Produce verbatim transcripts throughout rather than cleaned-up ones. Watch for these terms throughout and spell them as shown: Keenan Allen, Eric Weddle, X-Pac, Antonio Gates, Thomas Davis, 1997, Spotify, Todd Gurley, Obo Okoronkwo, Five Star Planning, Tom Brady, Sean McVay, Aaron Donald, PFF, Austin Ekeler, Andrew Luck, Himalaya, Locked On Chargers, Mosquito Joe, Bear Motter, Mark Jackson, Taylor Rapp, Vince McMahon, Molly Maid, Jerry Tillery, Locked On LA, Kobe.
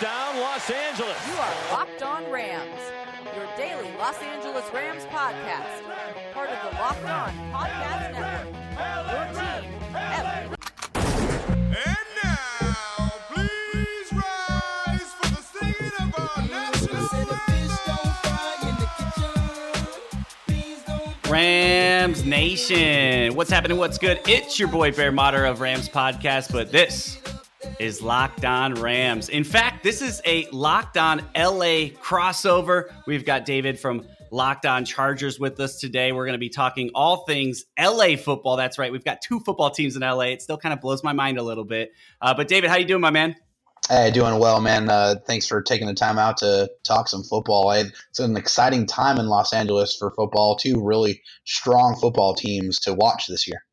Touchdown, Los Angeles. You are Locked On Rams, your daily Los Angeles Rams podcast. Part of the Locked On Podcast Network. Your team every. And now, please rise for the singing of our national anthem. Rams Nation. What's happening? What's good? It's your boy Bear Motter of Rams Podcast, but this is Locked On Rams. In fact, this is a Locked On L A crossover. We've got David from Locked On Chargers with us today. We're going to be talking all things L A football. That's right. We've got two football teams in L A. It still kind of blows my mind a little bit. Uh, but David, how you doing, my man? Hey, doing well, man. Uh, thanks for taking the time out to talk some football. It's an exciting time in Los Angeles for football. Two really strong football teams to watch this year.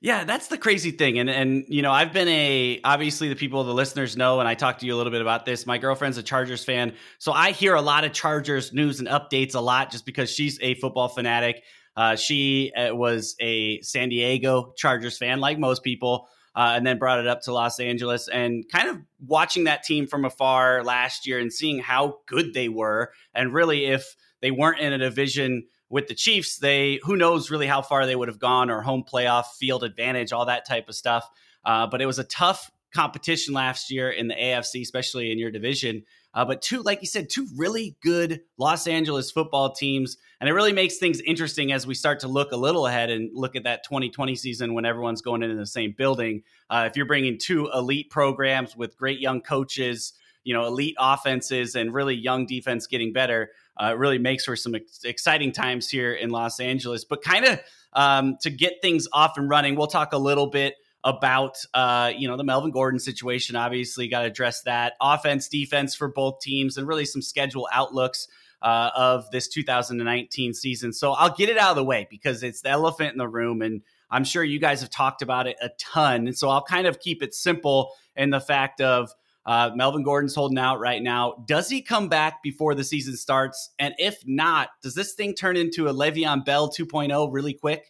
Yeah, that's the crazy thing. And, and you know, I've been a, obviously the people, the listeners know, and I talked to you a little bit about this. My girlfriend's a Chargers fan, so I hear a lot of Chargers news and updates a lot just because she's a football fanatic. Uh, she uh, was a San Diego Chargers fan, like most people, uh, and then brought it up to Los Angeles. And kind of watching that team from afar last year and seeing how good they were, and really if they weren't in a division with the Chiefs, they who knows really how far they would have gone, or home playoff, field advantage, all that type of stuff. Uh, but it was a tough competition last year in the A F C, especially in your division. Uh, but two, like you said, two really good Los Angeles football teams. And it really makes things interesting as we start to look a little ahead and look at that twenty twenty season when everyone's going into the same building. Uh, if you're bringing two elite programs with great young coaches, you know, elite offenses and really young defense getting better, Uh, it really makes for some ex- exciting times here in Los Angeles. But kind of um, to get things off and running, we'll talk a little bit about, uh, you know, the Melvin Gordon situation. Obviously, got to address that. Offense, defense for both teams, and really some schedule outlooks uh, of this two thousand nineteen season. So I'll get it out of the way because it's the elephant in the room, and I'm sure you guys have talked about it a ton. And so I'll kind of keep it simple in the fact of, Uh, Melvin Gordon's holding out right now. Does he come back before the season starts? And if not, does this thing turn into a Le'Veon Bell two point oh really quick?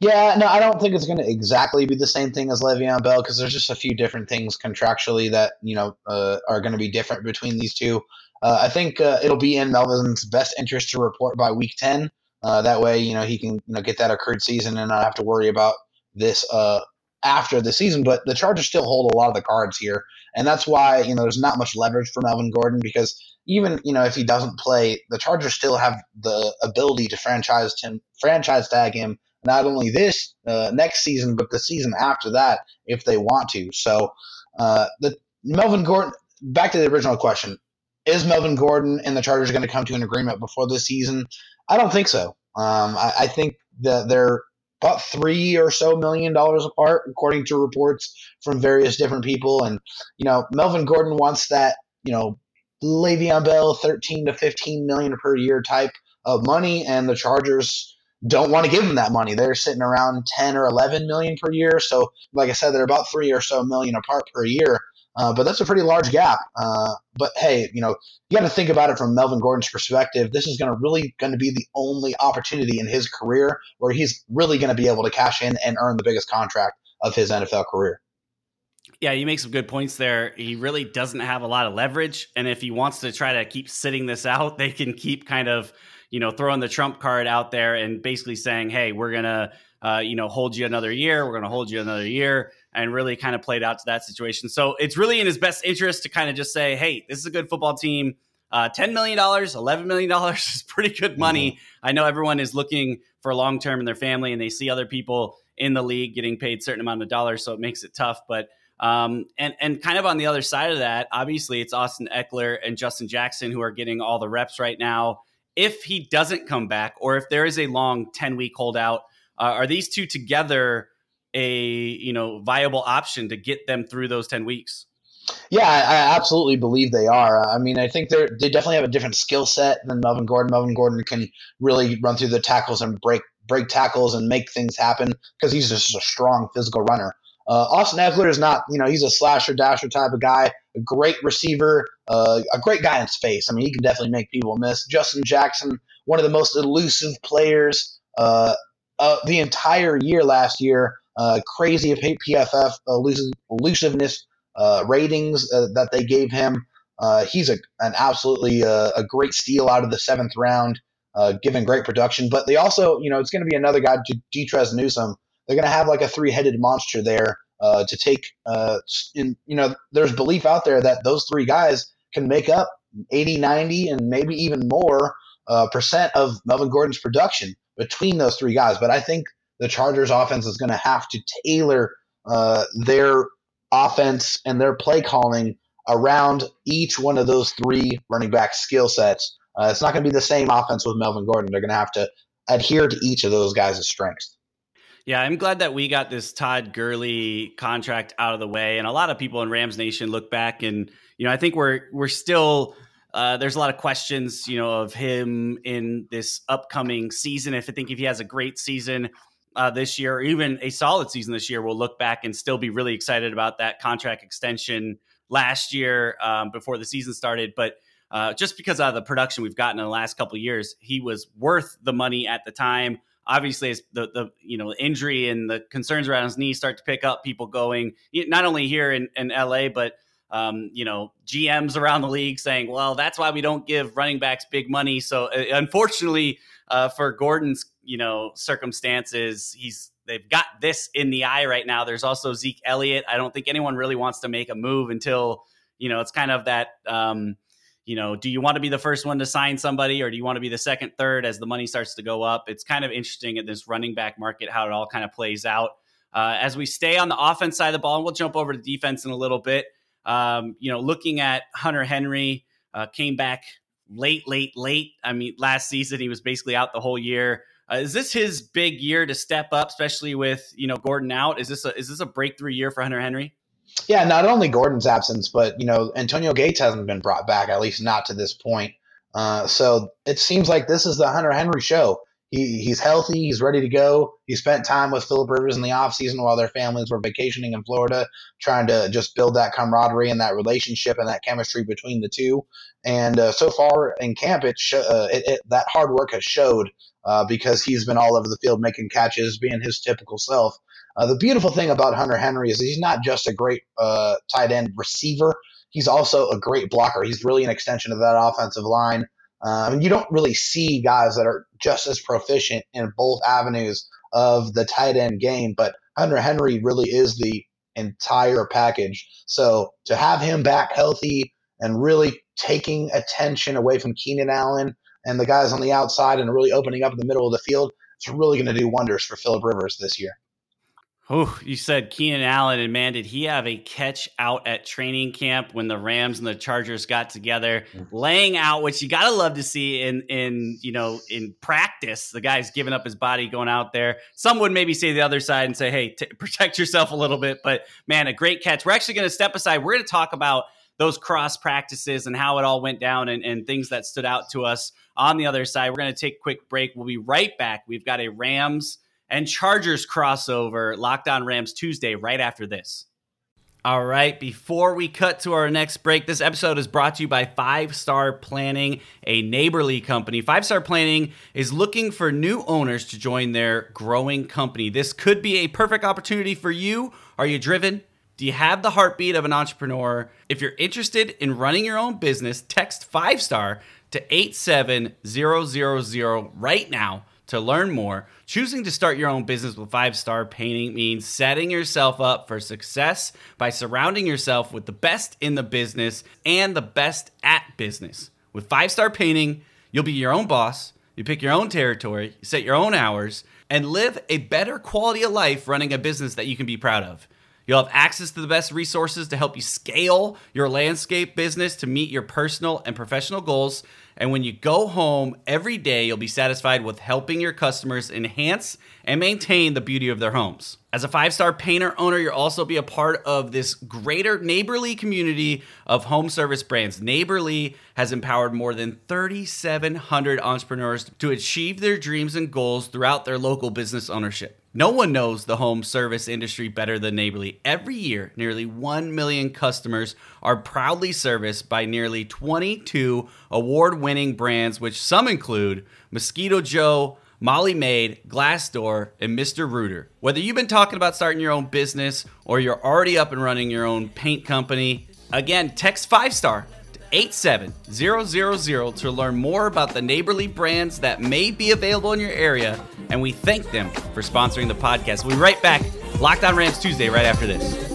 Yeah, no, I don't think it's going to exactly be the same thing as Le'Veon Bell because there's just a few different things contractually that, you know, uh, are going to be different between these two. Uh, I think uh, it'll be in Melvin's best interest to report by week ten. Uh, that way, you know, he can, you know, get that accrued season and not have to worry about this uh after the season. But the Chargers still hold a lot of the cards here, and that's why, you know, there's not much leverage for Melvin Gordon, because even, you know, if he doesn't play, the Chargers still have the ability to franchise him, franchise tag him, not only this uh, next season, but the season after that if they want to. So uh, the Melvin Gordon, back to the original question, is Melvin Gordon and the Chargers going to come to an agreement before this season? I don't think so. Um, I, I think that they're about three or so million dollars apart, according to reports from various different people. And, you know, Melvin Gordon wants that, you know, Le'Veon Bell thirteen to fifteen million per year type of money. And the Chargers don't want to give him that money. They're sitting around ten or eleven million per year. So like I said, they're about three or so million apart per year. Uh, but that's a pretty large gap. Uh, but hey, you know, you got to think about it from Melvin Gordon's perspective. This is going to really going to be the only opportunity in his career where he's really going to be able to cash in and earn the biggest contract of his N F L career. Yeah, you make some good points there. He really doesn't have a lot of leverage. And if he wants to try to keep sitting this out, they can keep kind of, you know, throwing the trump card out there and basically saying, hey, we're going to, uh, you know, hold you another year. We're going to hold you another year. And really kind of played out to that situation. So it's really in his best interest to kind of just say, hey, this is a good football team. Uh, ten million dollars, eleven million dollars is pretty good money. Mm-hmm. I know everyone is looking for long-term in their family, and they see other people in the league getting paid a certain amount of dollars, so it makes it tough. But um, and, and kind of on the other side of that, obviously it's Austin Ekeler and Justin Jackson who are getting all the reps right now. If he doesn't come back, or if there is a long ten-week holdout, uh, are these two together a, you know, viable option to get them through those ten weeks? Yeah, I, I absolutely believe they are. I mean, I think they they definitely have a different skill set than Melvin Gordon. Melvin Gordon can really run through the tackles and break break tackles and make things happen because he's just a strong physical runner. Uh, Austin Ekeler is not, you know, he's a slasher dasher type of guy, a great receiver, uh, a great guy in space. I mean, he can definitely make people miss. Justin Jackson, one of the most elusive players uh, uh, the entire year last year. Uh, crazy P F F elusive, elusiveness uh, ratings uh, that they gave him. Uh, he's a, an absolutely uh, a great steal out of the seventh round, uh, given great production. But they also, you know, it's going to be another guy, DeTrez Newsome. They're going to have like a three-headed monster there uh, to take. Uh, in, you know, there's belief out there that those three guys can make up eighty, ninety, and maybe even more uh, percent of Melvin Gordon's production between those three guys. But I think the Chargers offense is going to have to tailor uh, their offense and their play calling around each one of those three running back skill sets. Uh, it's not going to be the same offense with Melvin Gordon. They're going to have to adhere to each of those guys' strengths. Yeah, I'm glad that we got this Todd Gurley contract out of the way. And a lot of people in Rams Nation look back and, you know, I think we're we're still uh, there's a lot of questions, you know, of him in this upcoming season. If I think if he has a great season uh, this year, or even a solid season this year, we'll look back and still be really excited about that contract extension last year um, before the season started. But uh, just because of the production we've gotten in the last couple of years, he was worth the money at the time. Obviously, as the, the you know injury and the concerns around his knee start to pick up, people going, not only here in, in L A, but um, you know G Ms around the league saying, well, that's why we don't give running backs big money. So uh, unfortunately uh, for Gordon's you know circumstances, he's they've got this in the eye right now. There's also Zeke Elliott. I don't think anyone really wants to make a move until, you know, it's kind of that, um, you know, do you want to be the first one to sign somebody or do you want to be the second, third as the money starts to go up? It's kind of interesting in this running back market, how it all kind of plays out uh, as we stay on the offense side of the ball. And we'll jump over to defense in a little bit. Um, you know, looking at Hunter Henry uh, came back late, late, late. I mean, last season, he was basically out the whole year. Uh, is this his big year to step up, especially with, you know, Gordon out? Is this a, is this a breakthrough year for Hunter Henry? Yeah, not only Gordon's absence, but, you know, Antonio Gates hasn't been brought back, at least not to this point. Uh, so it seems like this is the Hunter Henry show. He He's healthy. He's ready to go. He spent time with Philip Rivers in the offseason while their families were vacationing in Florida, trying to just build that camaraderie and that relationship and that chemistry between the two. And uh, so far in camp, it, sh- uh, it, it that hard work has showed uh, because he's been all over the field making catches, being his typical self. Uh, the beautiful thing about Hunter Henry is he's not just a great uh, tight end receiver. He's also a great blocker. He's really an extension of that offensive line. Um, you don't really see guys that are just as proficient in both avenues of the tight end game, but Hunter Henry really is the entire package. So to have him back healthy and really taking attention away from Keenan Allen and the guys on the outside and really opening up the middle of the field, it's really going to do wonders for Philip Rivers this year. Oh, you said Keenan Allen, and man, did he have a catch out at training camp when the Rams and the Chargers got together, mm-hmm. laying out what you gotta love to see in in you know in practice. The guy's giving up his body, going out there. Some would maybe say the other side and say, "Hey, t- protect yourself a little bit." But man, a great catch. We're actually gonna step aside. We're gonna talk about those cross practices and how it all went down and, and things that stood out to us on the other side. We're gonna take a quick break. We'll be right back. We've got a Rams and Chargers crossover, Locked On Rams Tuesday, right after this. All right, before we cut to our next break, this episode is brought to you by Five Star Planning, a Neighborly company. Five Star Planning is looking for new owners to join their growing company. This could be a perfect opportunity for you. Are you driven? Do you have the heartbeat of an entrepreneur? If you're interested in running your own business, text Five Star to eight seven zero zero zero right now to learn more. Choosing to start your own business with Five Star Painting means setting yourself up for success by surrounding yourself with the best in the business and the best at business. With Five Star Painting, you'll be your own boss, you pick your own territory, you set your own hours, and live a better quality of life running a business that you can be proud of. You'll have access to the best resources to help you scale your landscape business to meet your personal and professional goals. And when you go home every day, you'll be satisfied with helping your customers enhance and maintain the beauty of their homes. As a five-star painter owner, you'll also be a part of this greater Neighborly community of home service brands. Neighborly has empowered more than three thousand seven hundred entrepreneurs to achieve their dreams and goals throughout their local business ownership. No one knows the home service industry better than Neighborly. Every year, nearly one million customers are proudly serviced by nearly twenty-two award-winning brands, which some include Mosquito Joe, Molly Maid, Glassdoor, and Mister Rooter. Whether you've been talking about starting your own business or you're already up and running your own paint company, again, text five star to eight seven zero zero zero to learn more about the Neighborly brands that may be available in your area, and we thank them for sponsoring the podcast. We'll be right back. Locked On Rams Tuesday right after this.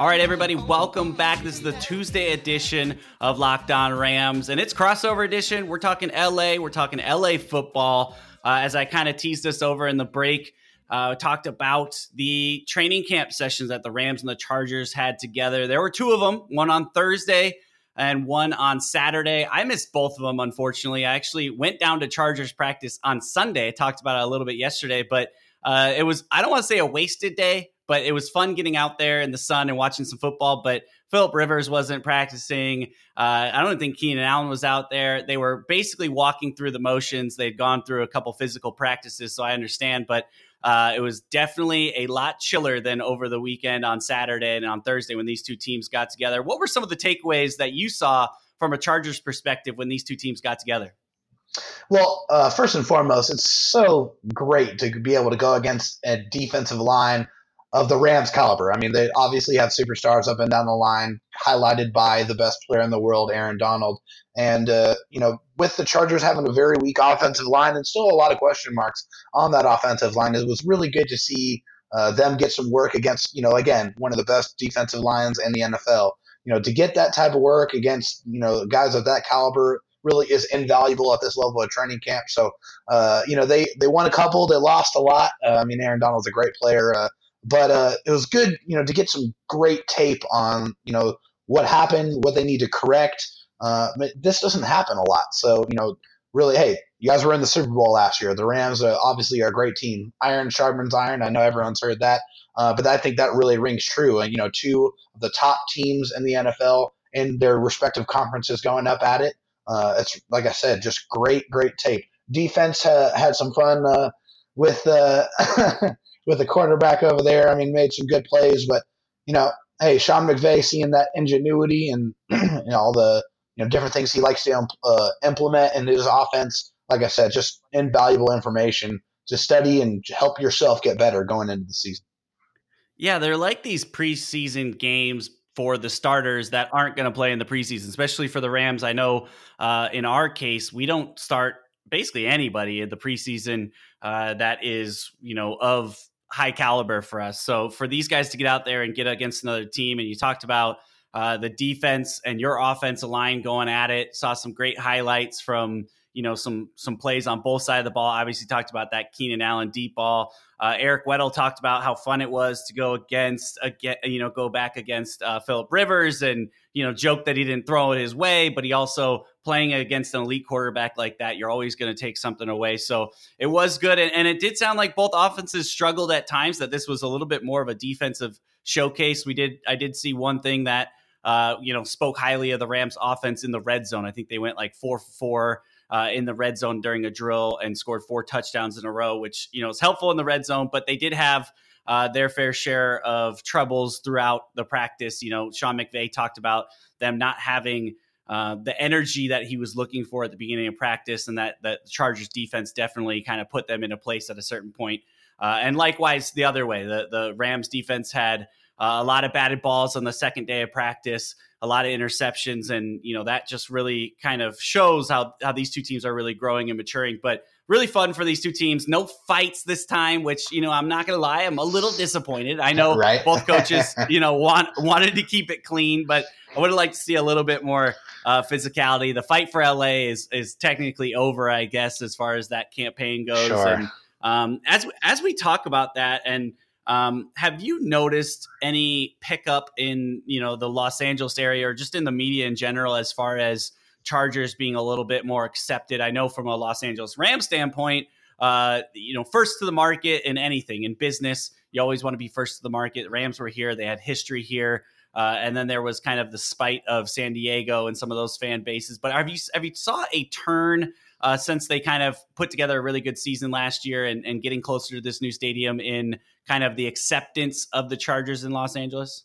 All right, everybody, welcome back. This is the Tuesday edition of Locked On Rams, and it's crossover edition. We're talking L A. We're talking L A football. Uh, as I kind of teased us over in the break, uh, talked about the training camp sessions that the Rams and the Chargers had together. There were two of them, one on Thursday and one on Saturday. I missed both of them, unfortunately. I actually went down to Chargers practice on Sunday. I talked about it a little bit yesterday, but uh, it was, I don't want to say a wasted day, but it was fun getting out there in the sun and watching some football. But Philip Rivers wasn't practicing. Uh, I don't think Keenan Allen was out there. They were basically walking through the motions. They'd gone through a couple physical practices, so I understand. But uh, it was definitely a lot chiller than over the weekend on Saturday and on Thursday when these two teams got together. What were some of the takeaways that you saw from a Chargers perspective when these two teams got together? Well, uh, first and foremost, it's so great to be able to go against a defensive line of the Rams caliber. I mean, they obviously have superstars up and down the line, highlighted by the best player in the world, Aaron Donald. And, uh, you know, with the Chargers having a very weak offensive line and still a lot of question marks on that offensive line, it was really good to see uh, them get some work against, you know, again, one of the best defensive lines in the N F L. You know, to get that type of work against, you know, guys of that caliber really is invaluable at this level of training camp. So, uh, you know, they, they won a couple, they lost a lot. Uh, I mean, Aaron Donald's a great player, uh, But uh, it was good, you know, to get some great tape on, you know, what happened, what they need to correct. Uh, but this doesn't happen a lot. So, you know, really, hey, you guys were in the Super Bowl last year. The Rams uh, obviously are a great team. Iron sharpens iron. I know everyone's heard that. Uh, but I think that really rings true. And, you know, two of the top teams in the N F L in their respective conferences going up at it. Uh, it's, like I said, just great, great tape. Defense ha- had some fun uh, with uh, – with the quarterback over there. I mean, made some good plays, but, you know, hey, Sean McVay, seeing that ingenuity and you know, all the you know different things he likes to um, uh, implement in his offense, like I said, just invaluable information to study and help yourself get better going into the season. Yeah, they're like these preseason games for the starters that aren't going to play in the preseason, especially for the Rams. I know uh, in our case, we don't start basically anybody in the preseason uh, that is, you know, of high caliber for us. So for these guys to get out there and get against another team, and you talked about uh, the defense and your offensive line going at it, saw some great highlights from, you know, some, some plays on both sides of the ball. Obviously talked about that Keenan Allen deep ball. Uh, Eric Weddle talked about how fun it was to go against, again, you know, go back against uh, Philip Rivers and, you know, joke that he didn't throw it his way, but he also playing against an elite quarterback like that, you're always going to take something away. So it was good. And, and it did sound like both offenses struggled at times, that this was a little bit more of a defensive showcase. We did, I did see one thing that, uh, you know, spoke highly of the Rams offense in the red zone. I think they went like four for four uh, in the red zone during a drill and scored four touchdowns in a row, which, you know, is helpful in the red zone, but they did have Uh, their fair share of troubles throughout the practice. You know, Sean McVay talked about them not having uh, the energy that he was looking for at the beginning of practice, and that, that the Chargers defense definitely kind of put them into place at a certain point. Uh, and likewise, the other way, the, the Rams defense had uh, a lot of batted balls on the second day of practice, a lot of interceptions. And, you know, that just really kind of shows how, how these two teams are really growing and maturing. But really fun for these two teams. No fights this time, which, you know, I'm not going to lie, I'm a little disappointed. I know, right? Both coaches, you know, want, wanted to keep it clean, but I would have liked to see a little bit more uh, physicality. The fight for L A is is technically over, I guess, as far as that campaign goes. Sure. And um, as as we talk about that, and um, have you noticed any pickup in, you know, the Los Angeles area or just in the media in general as far as Chargers being a little bit more accepted? I know from a Los Angeles Rams standpoint, uh, you know, first to the market in anything, in business, you always want to be first to the market. Rams were here. They had history here. Uh, and then there was kind of the spite of San Diego and some of those fan bases. But have you, have you saw a turn uh, since they kind of put together a really good season last year and, and getting closer to this new stadium in kind of the acceptance of the Chargers in Los Angeles?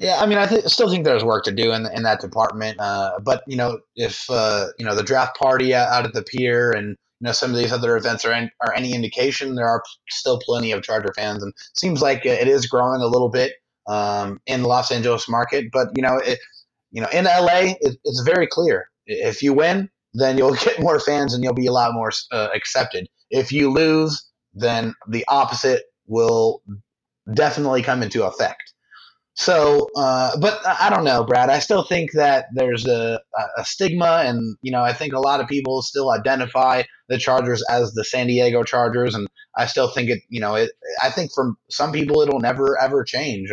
Yeah, I mean, I th- still think there's work to do in in that department. Uh, but, you know, if, uh, you know, the draft party out at the pier and, you know, some of these other events are, in, are any indication, there are still plenty of Charger fans. And it seems like it is growing a little bit um, in the Los Angeles market. But, you know, it, you know, in L A, it, it's very clear. If you win, then you'll get more fans and you'll be a lot more uh, accepted. If you lose, then the opposite will definitely come into effect. So, uh, but I don't know, Brad. I still think that there's a, a stigma, and you know, I think a lot of people still identify the Chargers as the San Diego Chargers, and I still think it. You know, it, I think for some people it'll never ever change.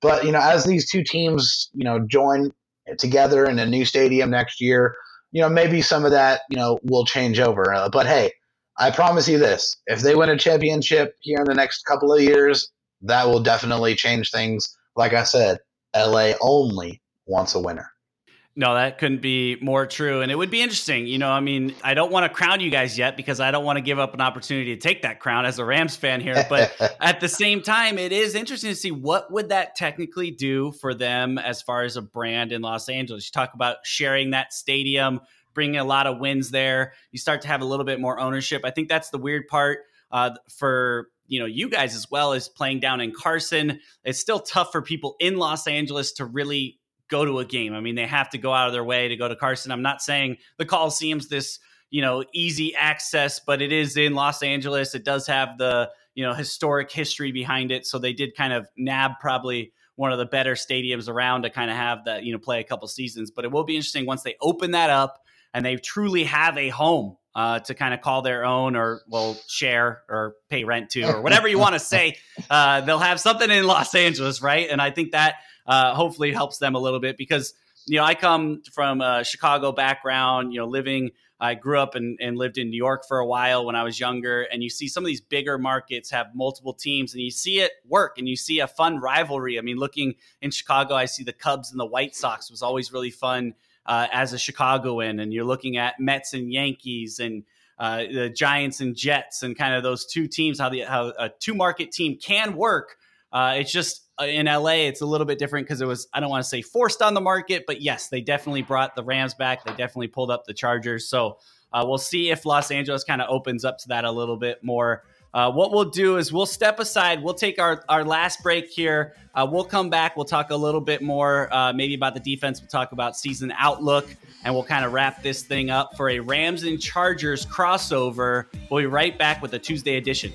But you know, as these two teams, you know, join together in a new stadium next year, you know, maybe some of that, you know, will change over. Uh, but hey, I promise you this: if they win a championship here in the next couple of years, that will definitely change things. Like I said, L A only wants a winner. No, that couldn't be more true. And it would be interesting. You know, I mean, I don't want to crown you guys yet because I don't want to give up an opportunity to take that crown as a Rams fan here. But at the same time, it is interesting to see what would that technically do for them as far as a brand in Los Angeles. You talk about sharing that stadium, bringing a lot of wins there. You start to have a little bit more ownership. I think that's the weird part uh, for you know, you guys as well as playing down in Carson. It's still tough for people in Los Angeles to really go to a game. I mean, they have to go out of their way to go to Carson. I'm not saying the Coliseum's this, you know, easy access, but it is in Los Angeles. It does have the, you know, historic history behind it. So they did kind of nab probably one of the better stadiums around to kind of have that, you know, play a couple seasons. But it will be interesting once they open that up and they truly have a home Uh, to kind of call their own, or well, share or pay rent to, or whatever you want to say. Uh, they'll have something in Los Angeles, right? And I think that uh, hopefully helps them a little bit because, you know, I come from a Chicago background, you know, living, I grew up and, and lived in New York for a while when I was younger. And you see some of these bigger markets have multiple teams and you see it work and you see a fun rivalry. I mean, looking in Chicago, I see the Cubs and the White Sox was always really fun. Uh, as a Chicagoan, and you're looking at Mets and Yankees and uh, the Giants and Jets and kind of those two teams, how the how a two market team can work. Uh, it's just uh, in L A, it's a little bit different because it was, I don't want to say forced on the market, but yes, they definitely brought the Rams back. They definitely pulled up the Chargers. So uh, we'll see if Los Angeles kind of opens up to that a little bit more. Uh, what we'll do is we'll step aside. We'll take our, our last break here. Uh, we'll come back. We'll talk a little bit more, uh, maybe about the defense. We'll talk about season outlook, and we'll kind of wrap this thing up for a Rams and Chargers crossover. We'll be right back with a Tuesday edition.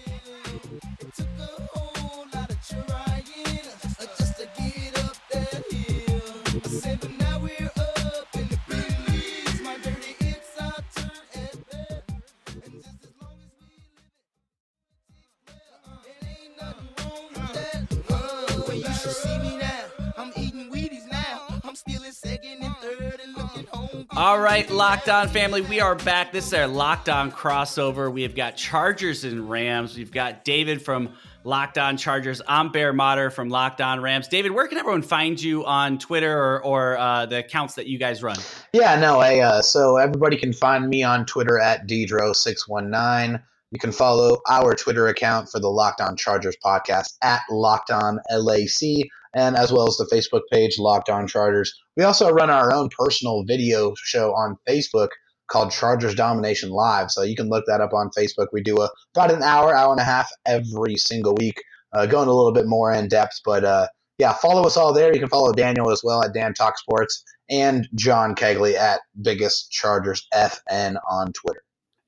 All right, Locked On family, we are back. This is our Locked On crossover. We have got Chargers and Rams. We've got David from Locked On Chargers. I'm Bear Motter from Locked On Rams. David, where can everyone find you on Twitter or, or uh, the accounts that you guys run? Yeah, no, I, uh, so everybody can find me on Twitter at D E I D R E zero six one nine. You can follow our Twitter account for the Locked On Chargers podcast at Locked On L A C, and as well as the Facebook page, Locked On Chargers. We also run our own personal video show on Facebook called Chargers Domination Live, so you can look that up on Facebook. We do a, about an hour, hour and a half every single week, uh, going a little bit more in depth. But, uh, yeah, follow us all there. You can follow Daniel as well at Dan Talk Sports and John Kegley at Biggest Chargers F N on Twitter.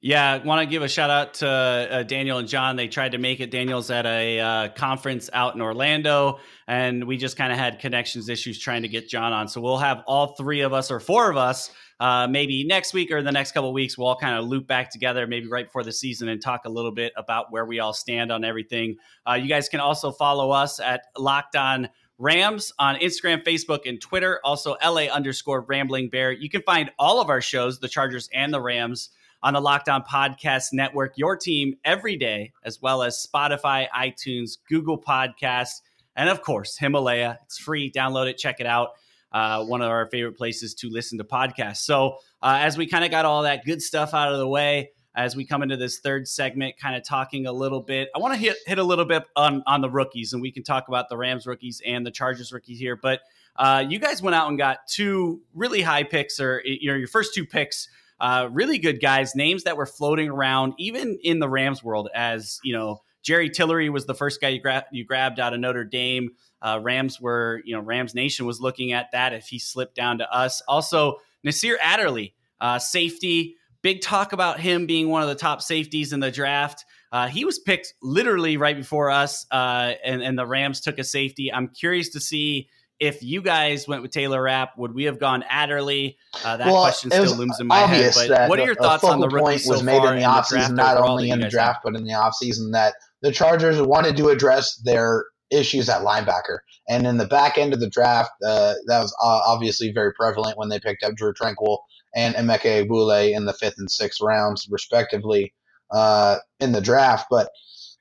Yeah, I want to give a shout out to uh, Daniel and John. They tried to make it. Daniel's at a uh, conference out in Orlando, and we just kind of had connections issues trying to get John on. So we'll have all three of us or four of us uh, maybe next week or the next couple of weeks. We'll all kind of loop back together maybe right before the season and talk a little bit about where we all stand on everything. Uh, you guys can also follow us at Locked On Rams on Instagram, Facebook, and Twitter. Also, L A underscore Rambling Bear. You can find all of our shows, the Chargers and the Rams, on the Locked On Podcast Network, your team every day, as well as Spotify, iTunes, Google Podcasts, and of course, Himalaya. It's free. Download it. Check it out. uh, one of our favorite places to listen to podcasts. So uh, as we kind of got all that good stuff out of the way, as we come into this third segment, kind of talking a little bit, I want to hit hit a little bit on, on the rookies, and we can talk about the Rams rookies and the Chargers rookies here. But uh, you guys went out and got two really high picks, or you know, your first two picks, uh, really good guys, names that were floating around even in the Rams world. As you know, Jerry Tillery was the first guy you, gra- you grabbed out of Notre Dame. Uh, Rams were, you know, Rams Nation was looking at that if he slipped down to us. Also, Nasir Adderley, uh, safety. Big talk about him being one of the top safeties in the draft. Uh, he was picked literally right before us, uh, and, and the Rams took a safety. I'm curious to see if you guys went with Taylor Rapp. Would we have gone Adderley? Uh, that well, question still looms in my head. But what are your thoughts on the rookies so far? The focal point was made in the offseason, not only in the draft, but in the offseason, that the Chargers wanted to address their issues at linebacker. And in the back end of the draft, uh, that was uh, obviously very prevalent when they picked up Drew Tranquil and Emeka Ebule in the fifth and sixth rounds, respectively, uh, in the draft. But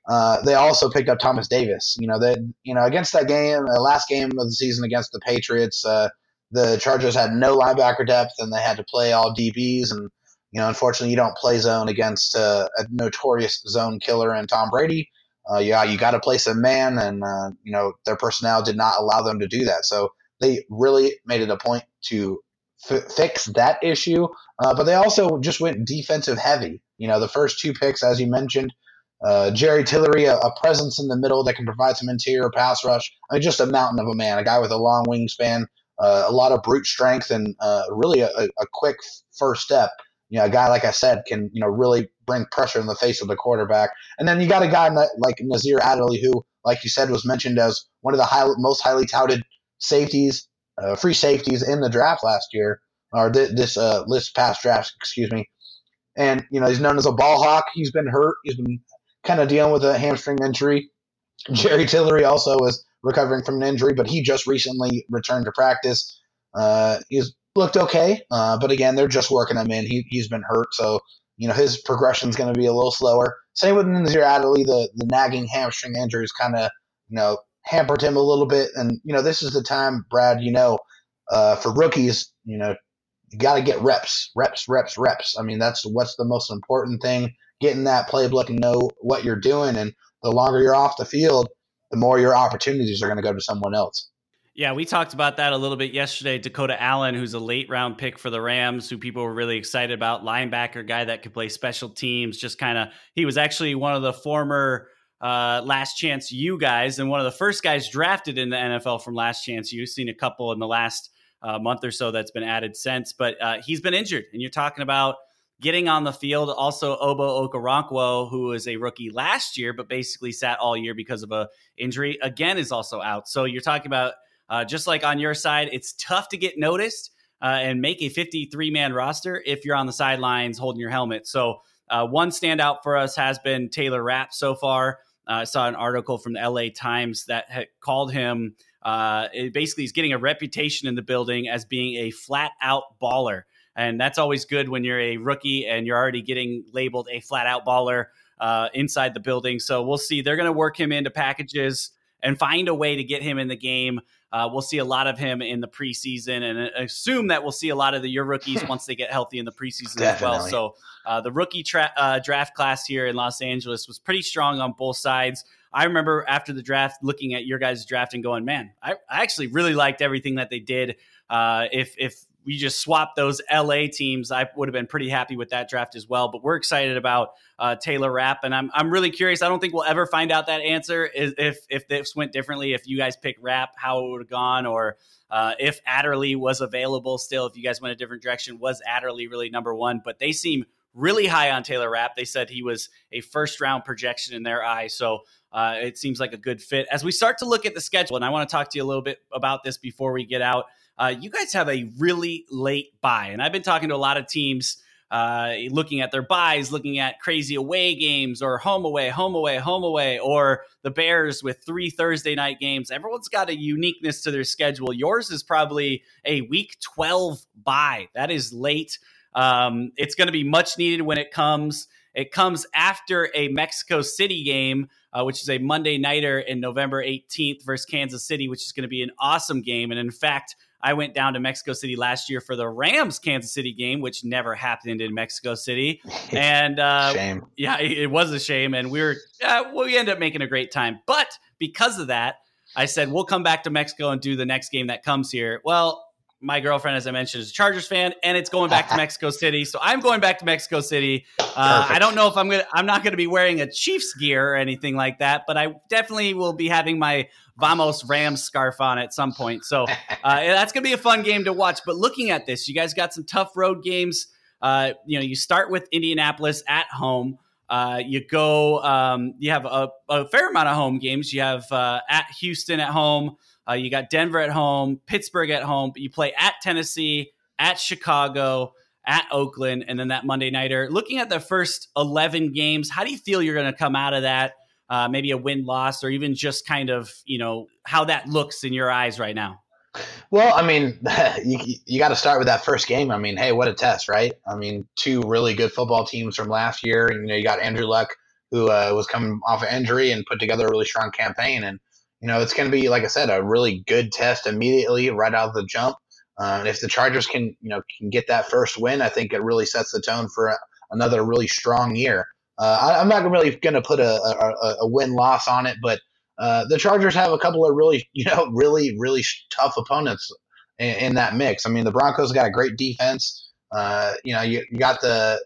uh, they also picked up Thomas Davis. You know, they, you know, against that game, the last game of the season against the Patriots, uh, the Chargers had no linebacker depth, and they had to play all D Bs. And, you know, unfortunately, you don't play zone against uh, a notorious zone killer in Tom Brady. Uh, yeah, you got to play some man, and, uh, you know, their personnel did not allow them to do that. So they really made it a point to F- fix that issue, uh, but they also just went defensive heavy. You know, the first two picks, as you mentioned, uh, Jerry Tillery, a, a presence in the middle that can provide some interior pass rush. I mean, just a mountain of a man, a guy with a long wingspan, uh, a lot of brute strength, and uh, really a, a quick first step. You know, a guy, like I said, can, you know, really bring pressure in the face of the quarterback. And then you got a guy like Nasir Adderley, who, like you said, was mentioned as one of the high, most highly touted safeties, Uh, free safeties in the draft last year, or th- this uh, list past draft, excuse me. And, you know, he's known as a ball hawk. He's been hurt. He's been kind of dealing with a hamstring injury. Jerry Tillery also was recovering from an injury, but he just recently returned to practice. Uh, he's looked okay, uh, but again, they're just working him in. He, he's been hurt, so, you know, his progression's going to be a little slower. Same with Nasir Adderley. The, the nagging hamstring injury is kind of, you know, hampered him a little bit. And, you know, this is the time, Brad, you know, uh, for rookies, you know, you got to get reps, reps, reps, reps. I mean, that's what's the most important thing, getting that playbook and know what you're doing. And the longer you're off the field, the more your opportunities are going to go to someone else. Yeah, we talked about that a little bit yesterday. Dakota Allen, who's a late round pick for the Rams, who people were really excited about, linebacker guy that could play special teams, just kind of, he was actually one of the former Uh, Last Chance U guys, and one of the first guys drafted in the N F L from Last Chance U. You've seen a couple in the last uh, month or so that's been added since, but uh, he's been injured, and you're talking about getting on the field. Also, Obo Okoronkwo, who was a rookie last year, but basically sat all year because of a injury, again, is also out. So you're talking about, uh, just like on your side, it's tough to get noticed uh, and make a fifty-three man roster if you're on the sidelines holding your helmet. So uh, one standout for us has been Taylor Rapp so far. I uh, saw an article from the L A Times that had called him, uh, it basically he's getting a reputation in the building as being a flat out baller. And that's always good when you're a rookie and you're already getting labeled a flat out baller uh, inside the building. So we'll see. They're going to work him into packages and find a way to get him in the game. Uh, we'll see a lot of him in the preseason, and assume that we'll see a lot of the your rookies once they get healthy in the preseason. Definitely. As well. So uh, the rookie tra- uh, draft class here in Los Angeles was pretty strong on both sides. I remember after the draft looking at your guys' draft and going, man, I, I actually really liked everything that they did. Uh, if if we just swapped those L A teams, I would have been pretty happy with that draft as well. But we're excited about uh, Taylor Rapp, and I'm I'm really curious. I don't think we'll ever find out that answer is if if this went differently, if you guys pick Rapp, how it would have gone, or uh, if Adderley was available still, if you guys went a different direction. Was Adderley really number one? But they seem really high on Taylor Rapp. They said he was a first-round projection in their eye, so uh, it seems like a good fit. As we start to look at the schedule, and I want to talk to you a little bit about this before we get out, Uh, you guys have a really late bye, and I've been talking to a lot of teams uh, looking at their buys, looking at crazy away games or home away, home away, home away, or the Bears with three Thursday night games. Everyone's got a uniqueness to their schedule. Yours is probably a week twelve bye. That is late. Um, it's going to be much needed when it comes. It comes after a Mexico City game, uh, which is a Monday nighter in November eighteenth versus Kansas City, which is going to be an awesome game. And in fact, I went down to Mexico City last year for the Rams Kansas City game, which never happened in Mexico City. And uh, shame. Yeah, it was a shame. And we were uh, we ended up making a great time. But because of that, I said, we'll come back to Mexico and do the next game that comes here. Well, my girlfriend, as I mentioned, is a Chargers fan, and it's going back to Mexico City. So I'm going back to Mexico City. Uh, I don't know if I'm going to, I'm not going to be wearing a Chiefs gear or anything like that, but I definitely will be having my Vamos Rams scarf on at some point. So uh, that's going to be a fun game to watch. But looking at this, you guys got some tough road games. Uh, you know, you start with Indianapolis at home. Uh, you go, um, you have a, a fair amount of home games. You have uh, at Houston at home. Uh, you got Denver at home, Pittsburgh at home, but you play at Tennessee, at Chicago, at Oakland, and then that Monday nighter. Looking at the first eleven games, how do you feel you're going to come out of that? Uh, maybe a win-loss, or even just kind of, you know, how that looks in your eyes right now? Well, I mean, you, you got to start with that first game. I mean, hey, what a test, right? I mean, two really good football teams from last year. You know, you got Andrew Luck, who uh, was coming off an injury and put together a really strong campaign. And, you know, it's going to be, like I said, a really good test immediately right out of the jump. Uh, and if the Chargers can, you know, can get that first win, I think it really sets the tone for a, another really strong year. Uh, I, I'm not really going to put a, a, a win-loss on it, but uh, the Chargers have a couple of really, you know, really, really tough opponents in, in that mix. I mean, the Broncos got a great defense. Uh, you know, you, you got the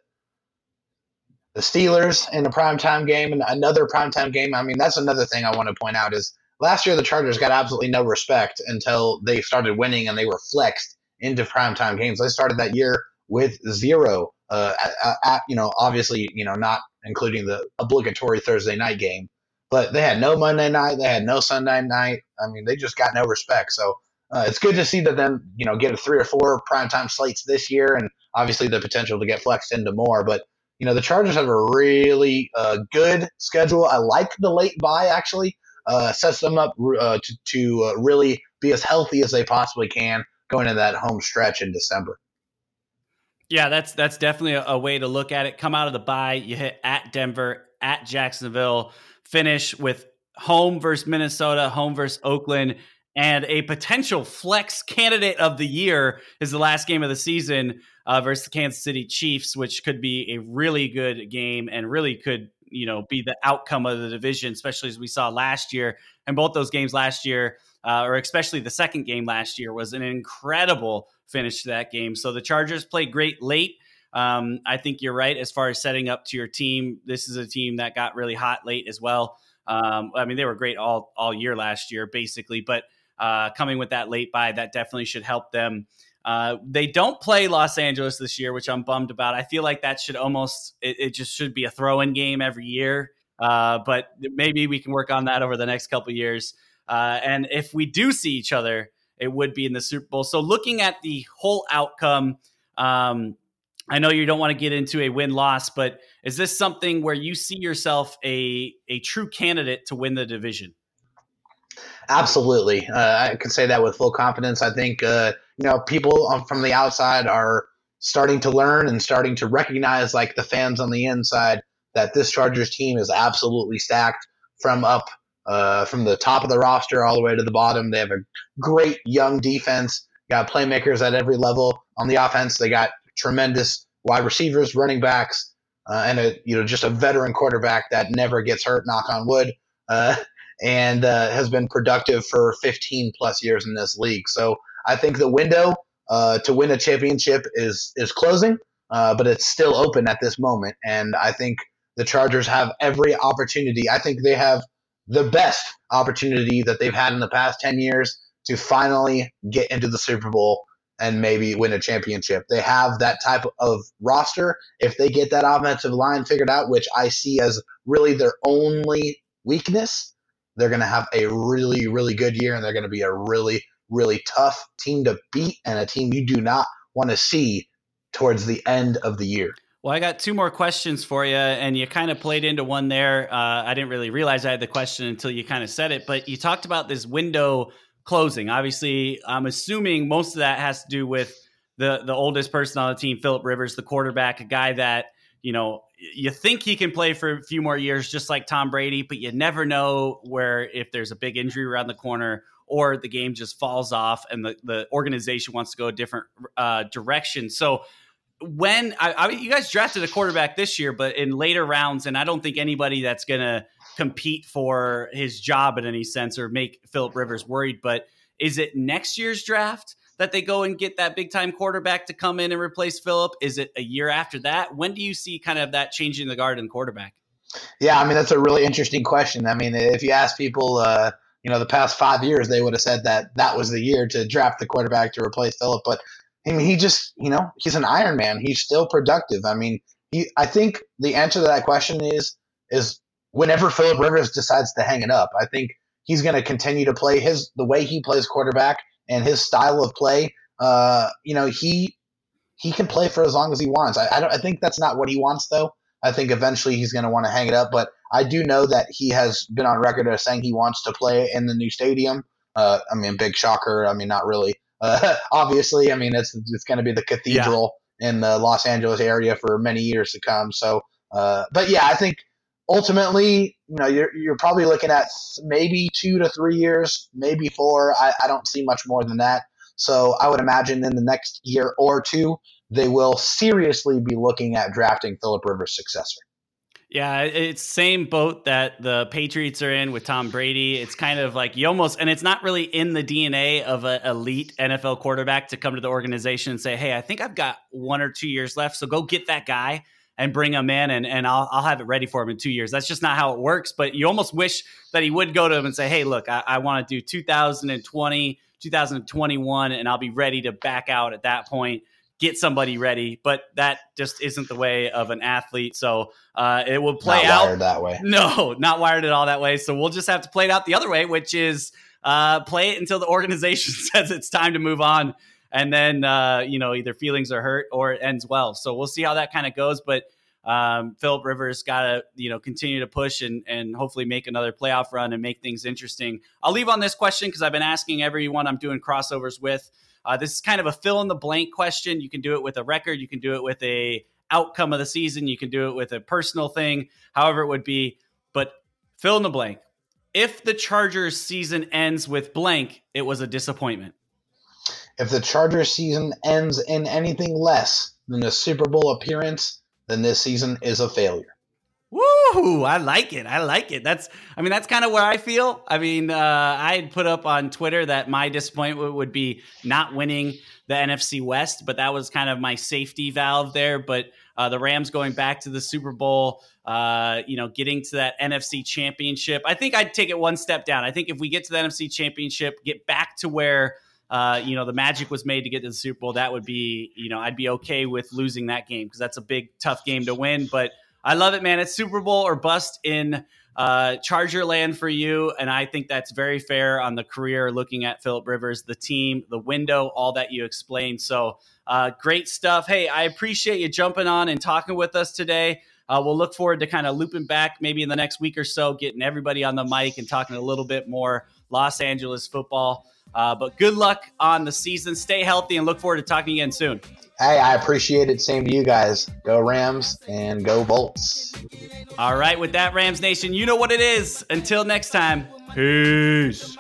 the Steelers in a primetime game and another primetime game. I mean, that's another thing I want to point out is, last year, the Chargers got absolutely no respect until they started winning and they were flexed into primetime games. They started that year with zero, uh, at, at, you know, obviously, you know, not including the obligatory Thursday night game. But they had no Monday night. They had no Sunday night. I mean, they just got no respect. So uh, it's good to see that them, you know, get a three or four primetime slates this year and obviously the potential to get flexed into more. But, you know, the Chargers have a really uh, good schedule. I like the late bye, actually. Uh, sets them up uh, to, to uh, really be as healthy as they possibly can going into that home stretch in December. Yeah, that's that's definitely a, a way to look at it. Come out of the bye, you hit at Denver, at Jacksonville, finish with home versus Minnesota, home versus Oakland, and a potential flex candidate of the year is the last game of the season uh, versus the Kansas City Chiefs, which could be a really good game and really could, you know, be the outcome of the division, especially as we saw last year. And both those games last year, uh, or especially the second game last year, was an incredible finish to that game. So the Chargers played great late. Um, I think you're right as far as setting up to your team. This is a team that got really hot late as well. Um, I mean, they were great all, all year last year, basically. But uh, coming with that late bye, that definitely should help them. Uh, they don't play Los Angeles this year, which I'm bummed about. I feel like that should almost, it, it just should be a throw-in game every year. Uh, but maybe we can work on that over the next couple of years. Uh, and if we do see each other, it would be in the Super Bowl. So looking at the whole outcome, um, I know you don't want to get into a win-loss, but is this something where you see yourself a, a true candidate to win the division? Absolutely. Uh, I can say that with full confidence. I think, uh, you know, people from the outside are starting to learn and starting to recognize, like the fans on the inside, that this Chargers team is absolutely stacked from up, uh, from the top of the roster all the way to the bottom. They have a great young defense, got playmakers at every level. On the offense, they got tremendous wide receivers, running backs, uh, and a, you know, just a veteran quarterback that never gets hurt, knock on wood. Uh, and uh, has been productive for fifteen plus years in this league. So I think the window uh, to win a championship is is closing, uh, but it's still open at this moment. And I think the Chargers have every opportunity. I think they have the best opportunity that they've had in the past ten years to finally get into the Super Bowl and maybe win a championship. They have that type of roster. If they get that offensive line figured out, which I see as really their only weakness, they're going to have a really, really good year, and they're going to be a really, really tough team to beat and a team you do not want to see towards the end of the year. Well, I got two more questions for you, and you kind of played into one there. Uh, I didn't really realize I had the question until you kind of said it, but you talked about this window closing. Obviously, I'm assuming most of that has to do with the, the oldest person on the team, Philip Rivers, the quarterback, a guy that, you know, you think he can play for a few more years, just like Tom Brady, but you never know where, if there's a big injury around the corner or the game just falls off and the, the organization wants to go a different uh, direction. So when I, I mean, you guys drafted a quarterback this year, but in later rounds, and I don't think anybody that's going to compete for his job in any sense or make Philip Rivers worried, but is it next year's draft that they go and get that big time quarterback to come in and replace Philip? Is it a year after that? When do you see kind of that changing the guard in quarterback? Yeah, I mean, that's a really interesting question. I mean, if you ask people, uh, you know, the past five years, they would have said that that was the year to draft the quarterback to replace Philip. But I mean, he just, you know, he's an Iron Man. He's still productive. I mean, he, I think the answer to that question is, is whenever Philip Rivers decides to hang it up. I think he's going to continue to play his, the way he plays quarterback and his style of play. Uh, you know, he, he can play for as long as he wants. I, I don't, I think that's not what he wants though. I think eventually he's going to want to hang it up, but I do know that he has been on record as saying he wants to play in the new stadium. Uh, I mean, big shocker. I mean, not really. Uh, obviously, I mean, it's it's going to be the cathedral yeah. in the Los Angeles area for many years to come. So, uh, but yeah, I think ultimately, you know, you're you're probably looking at maybe two to three years, maybe four. I, I don't see much more than that. So I would imagine in the next year or two, they will seriously be looking at drafting Philip Rivers' successor. Yeah, it's same boat that the Patriots are in with Tom Brady. It's kind of like you almost, and it's not really in the D N A of an elite N F L quarterback to come to the organization and say, hey, I think I've got one or two years left, so go get that guy and bring him in, and, and I'll I'll have it ready for him in two years. That's just not how it works, but you almost wish that he would go to him and say, hey, look, I, I want to do two thousand twenty, two thousand twenty-one, and I'll be ready to back out at that point. Get somebody ready, but that just isn't the way of an athlete. So uh, it will play out. Not wired that way. No, not wired at all that way. So we'll just have to play it out the other way, which is uh, play it until the organization says it's time to move on. And then, uh, you know, either feelings are hurt or it ends well. So we'll see how that kind of goes. But um, Philip Rivers got to, you know, continue to push and, and hopefully make another playoff run and make things interesting. I'll leave on this question because I've been asking everyone I'm doing crossovers with. Uh, this is kind of a fill-in-the-blank question. You can do it with a record. You can do it with a outcome of the season. You can do it with a personal thing, however it would be. But fill-in-the-blank. If the Chargers season ends with blank, it was a disappointment. If the Chargers season ends in anything less than a Super Bowl appearance, then this season is a failure. Woo! I like it. I like it. That's, I mean, that's kind of where I feel. I mean, uh, I had put up on Twitter that my disappointment would be not winning the N F C West, but that was kind of my safety valve there. But uh, the Rams going back to the Super Bowl, uh, you know, getting to that N F C Championship. I think I'd take it one step down. I think if we get to the N F C Championship, get back to where, uh, you know, the magic was made to get to the Super Bowl, that would be, you know, I'd be okay with losing that game because that's a big, tough game to win. But I love it, man. It's Super Bowl or bust in uh, Charger land for you. And I think that's very fair on the career, looking at Philip Rivers, the team, the window, all that you explained. So uh, great stuff. Hey, I appreciate you jumping on and talking with us today. Uh, we'll look forward to kind of looping back maybe in the next week or so, getting everybody on the mic and talking a little bit more Los Angeles football. Uh, but good luck on the season. Stay healthy and look forward to talking again soon. Hey, I appreciate it. Same to you guys. Go Rams and go Bolts. All right. With that, Rams Nation, you know what it is. Until next time. Peace.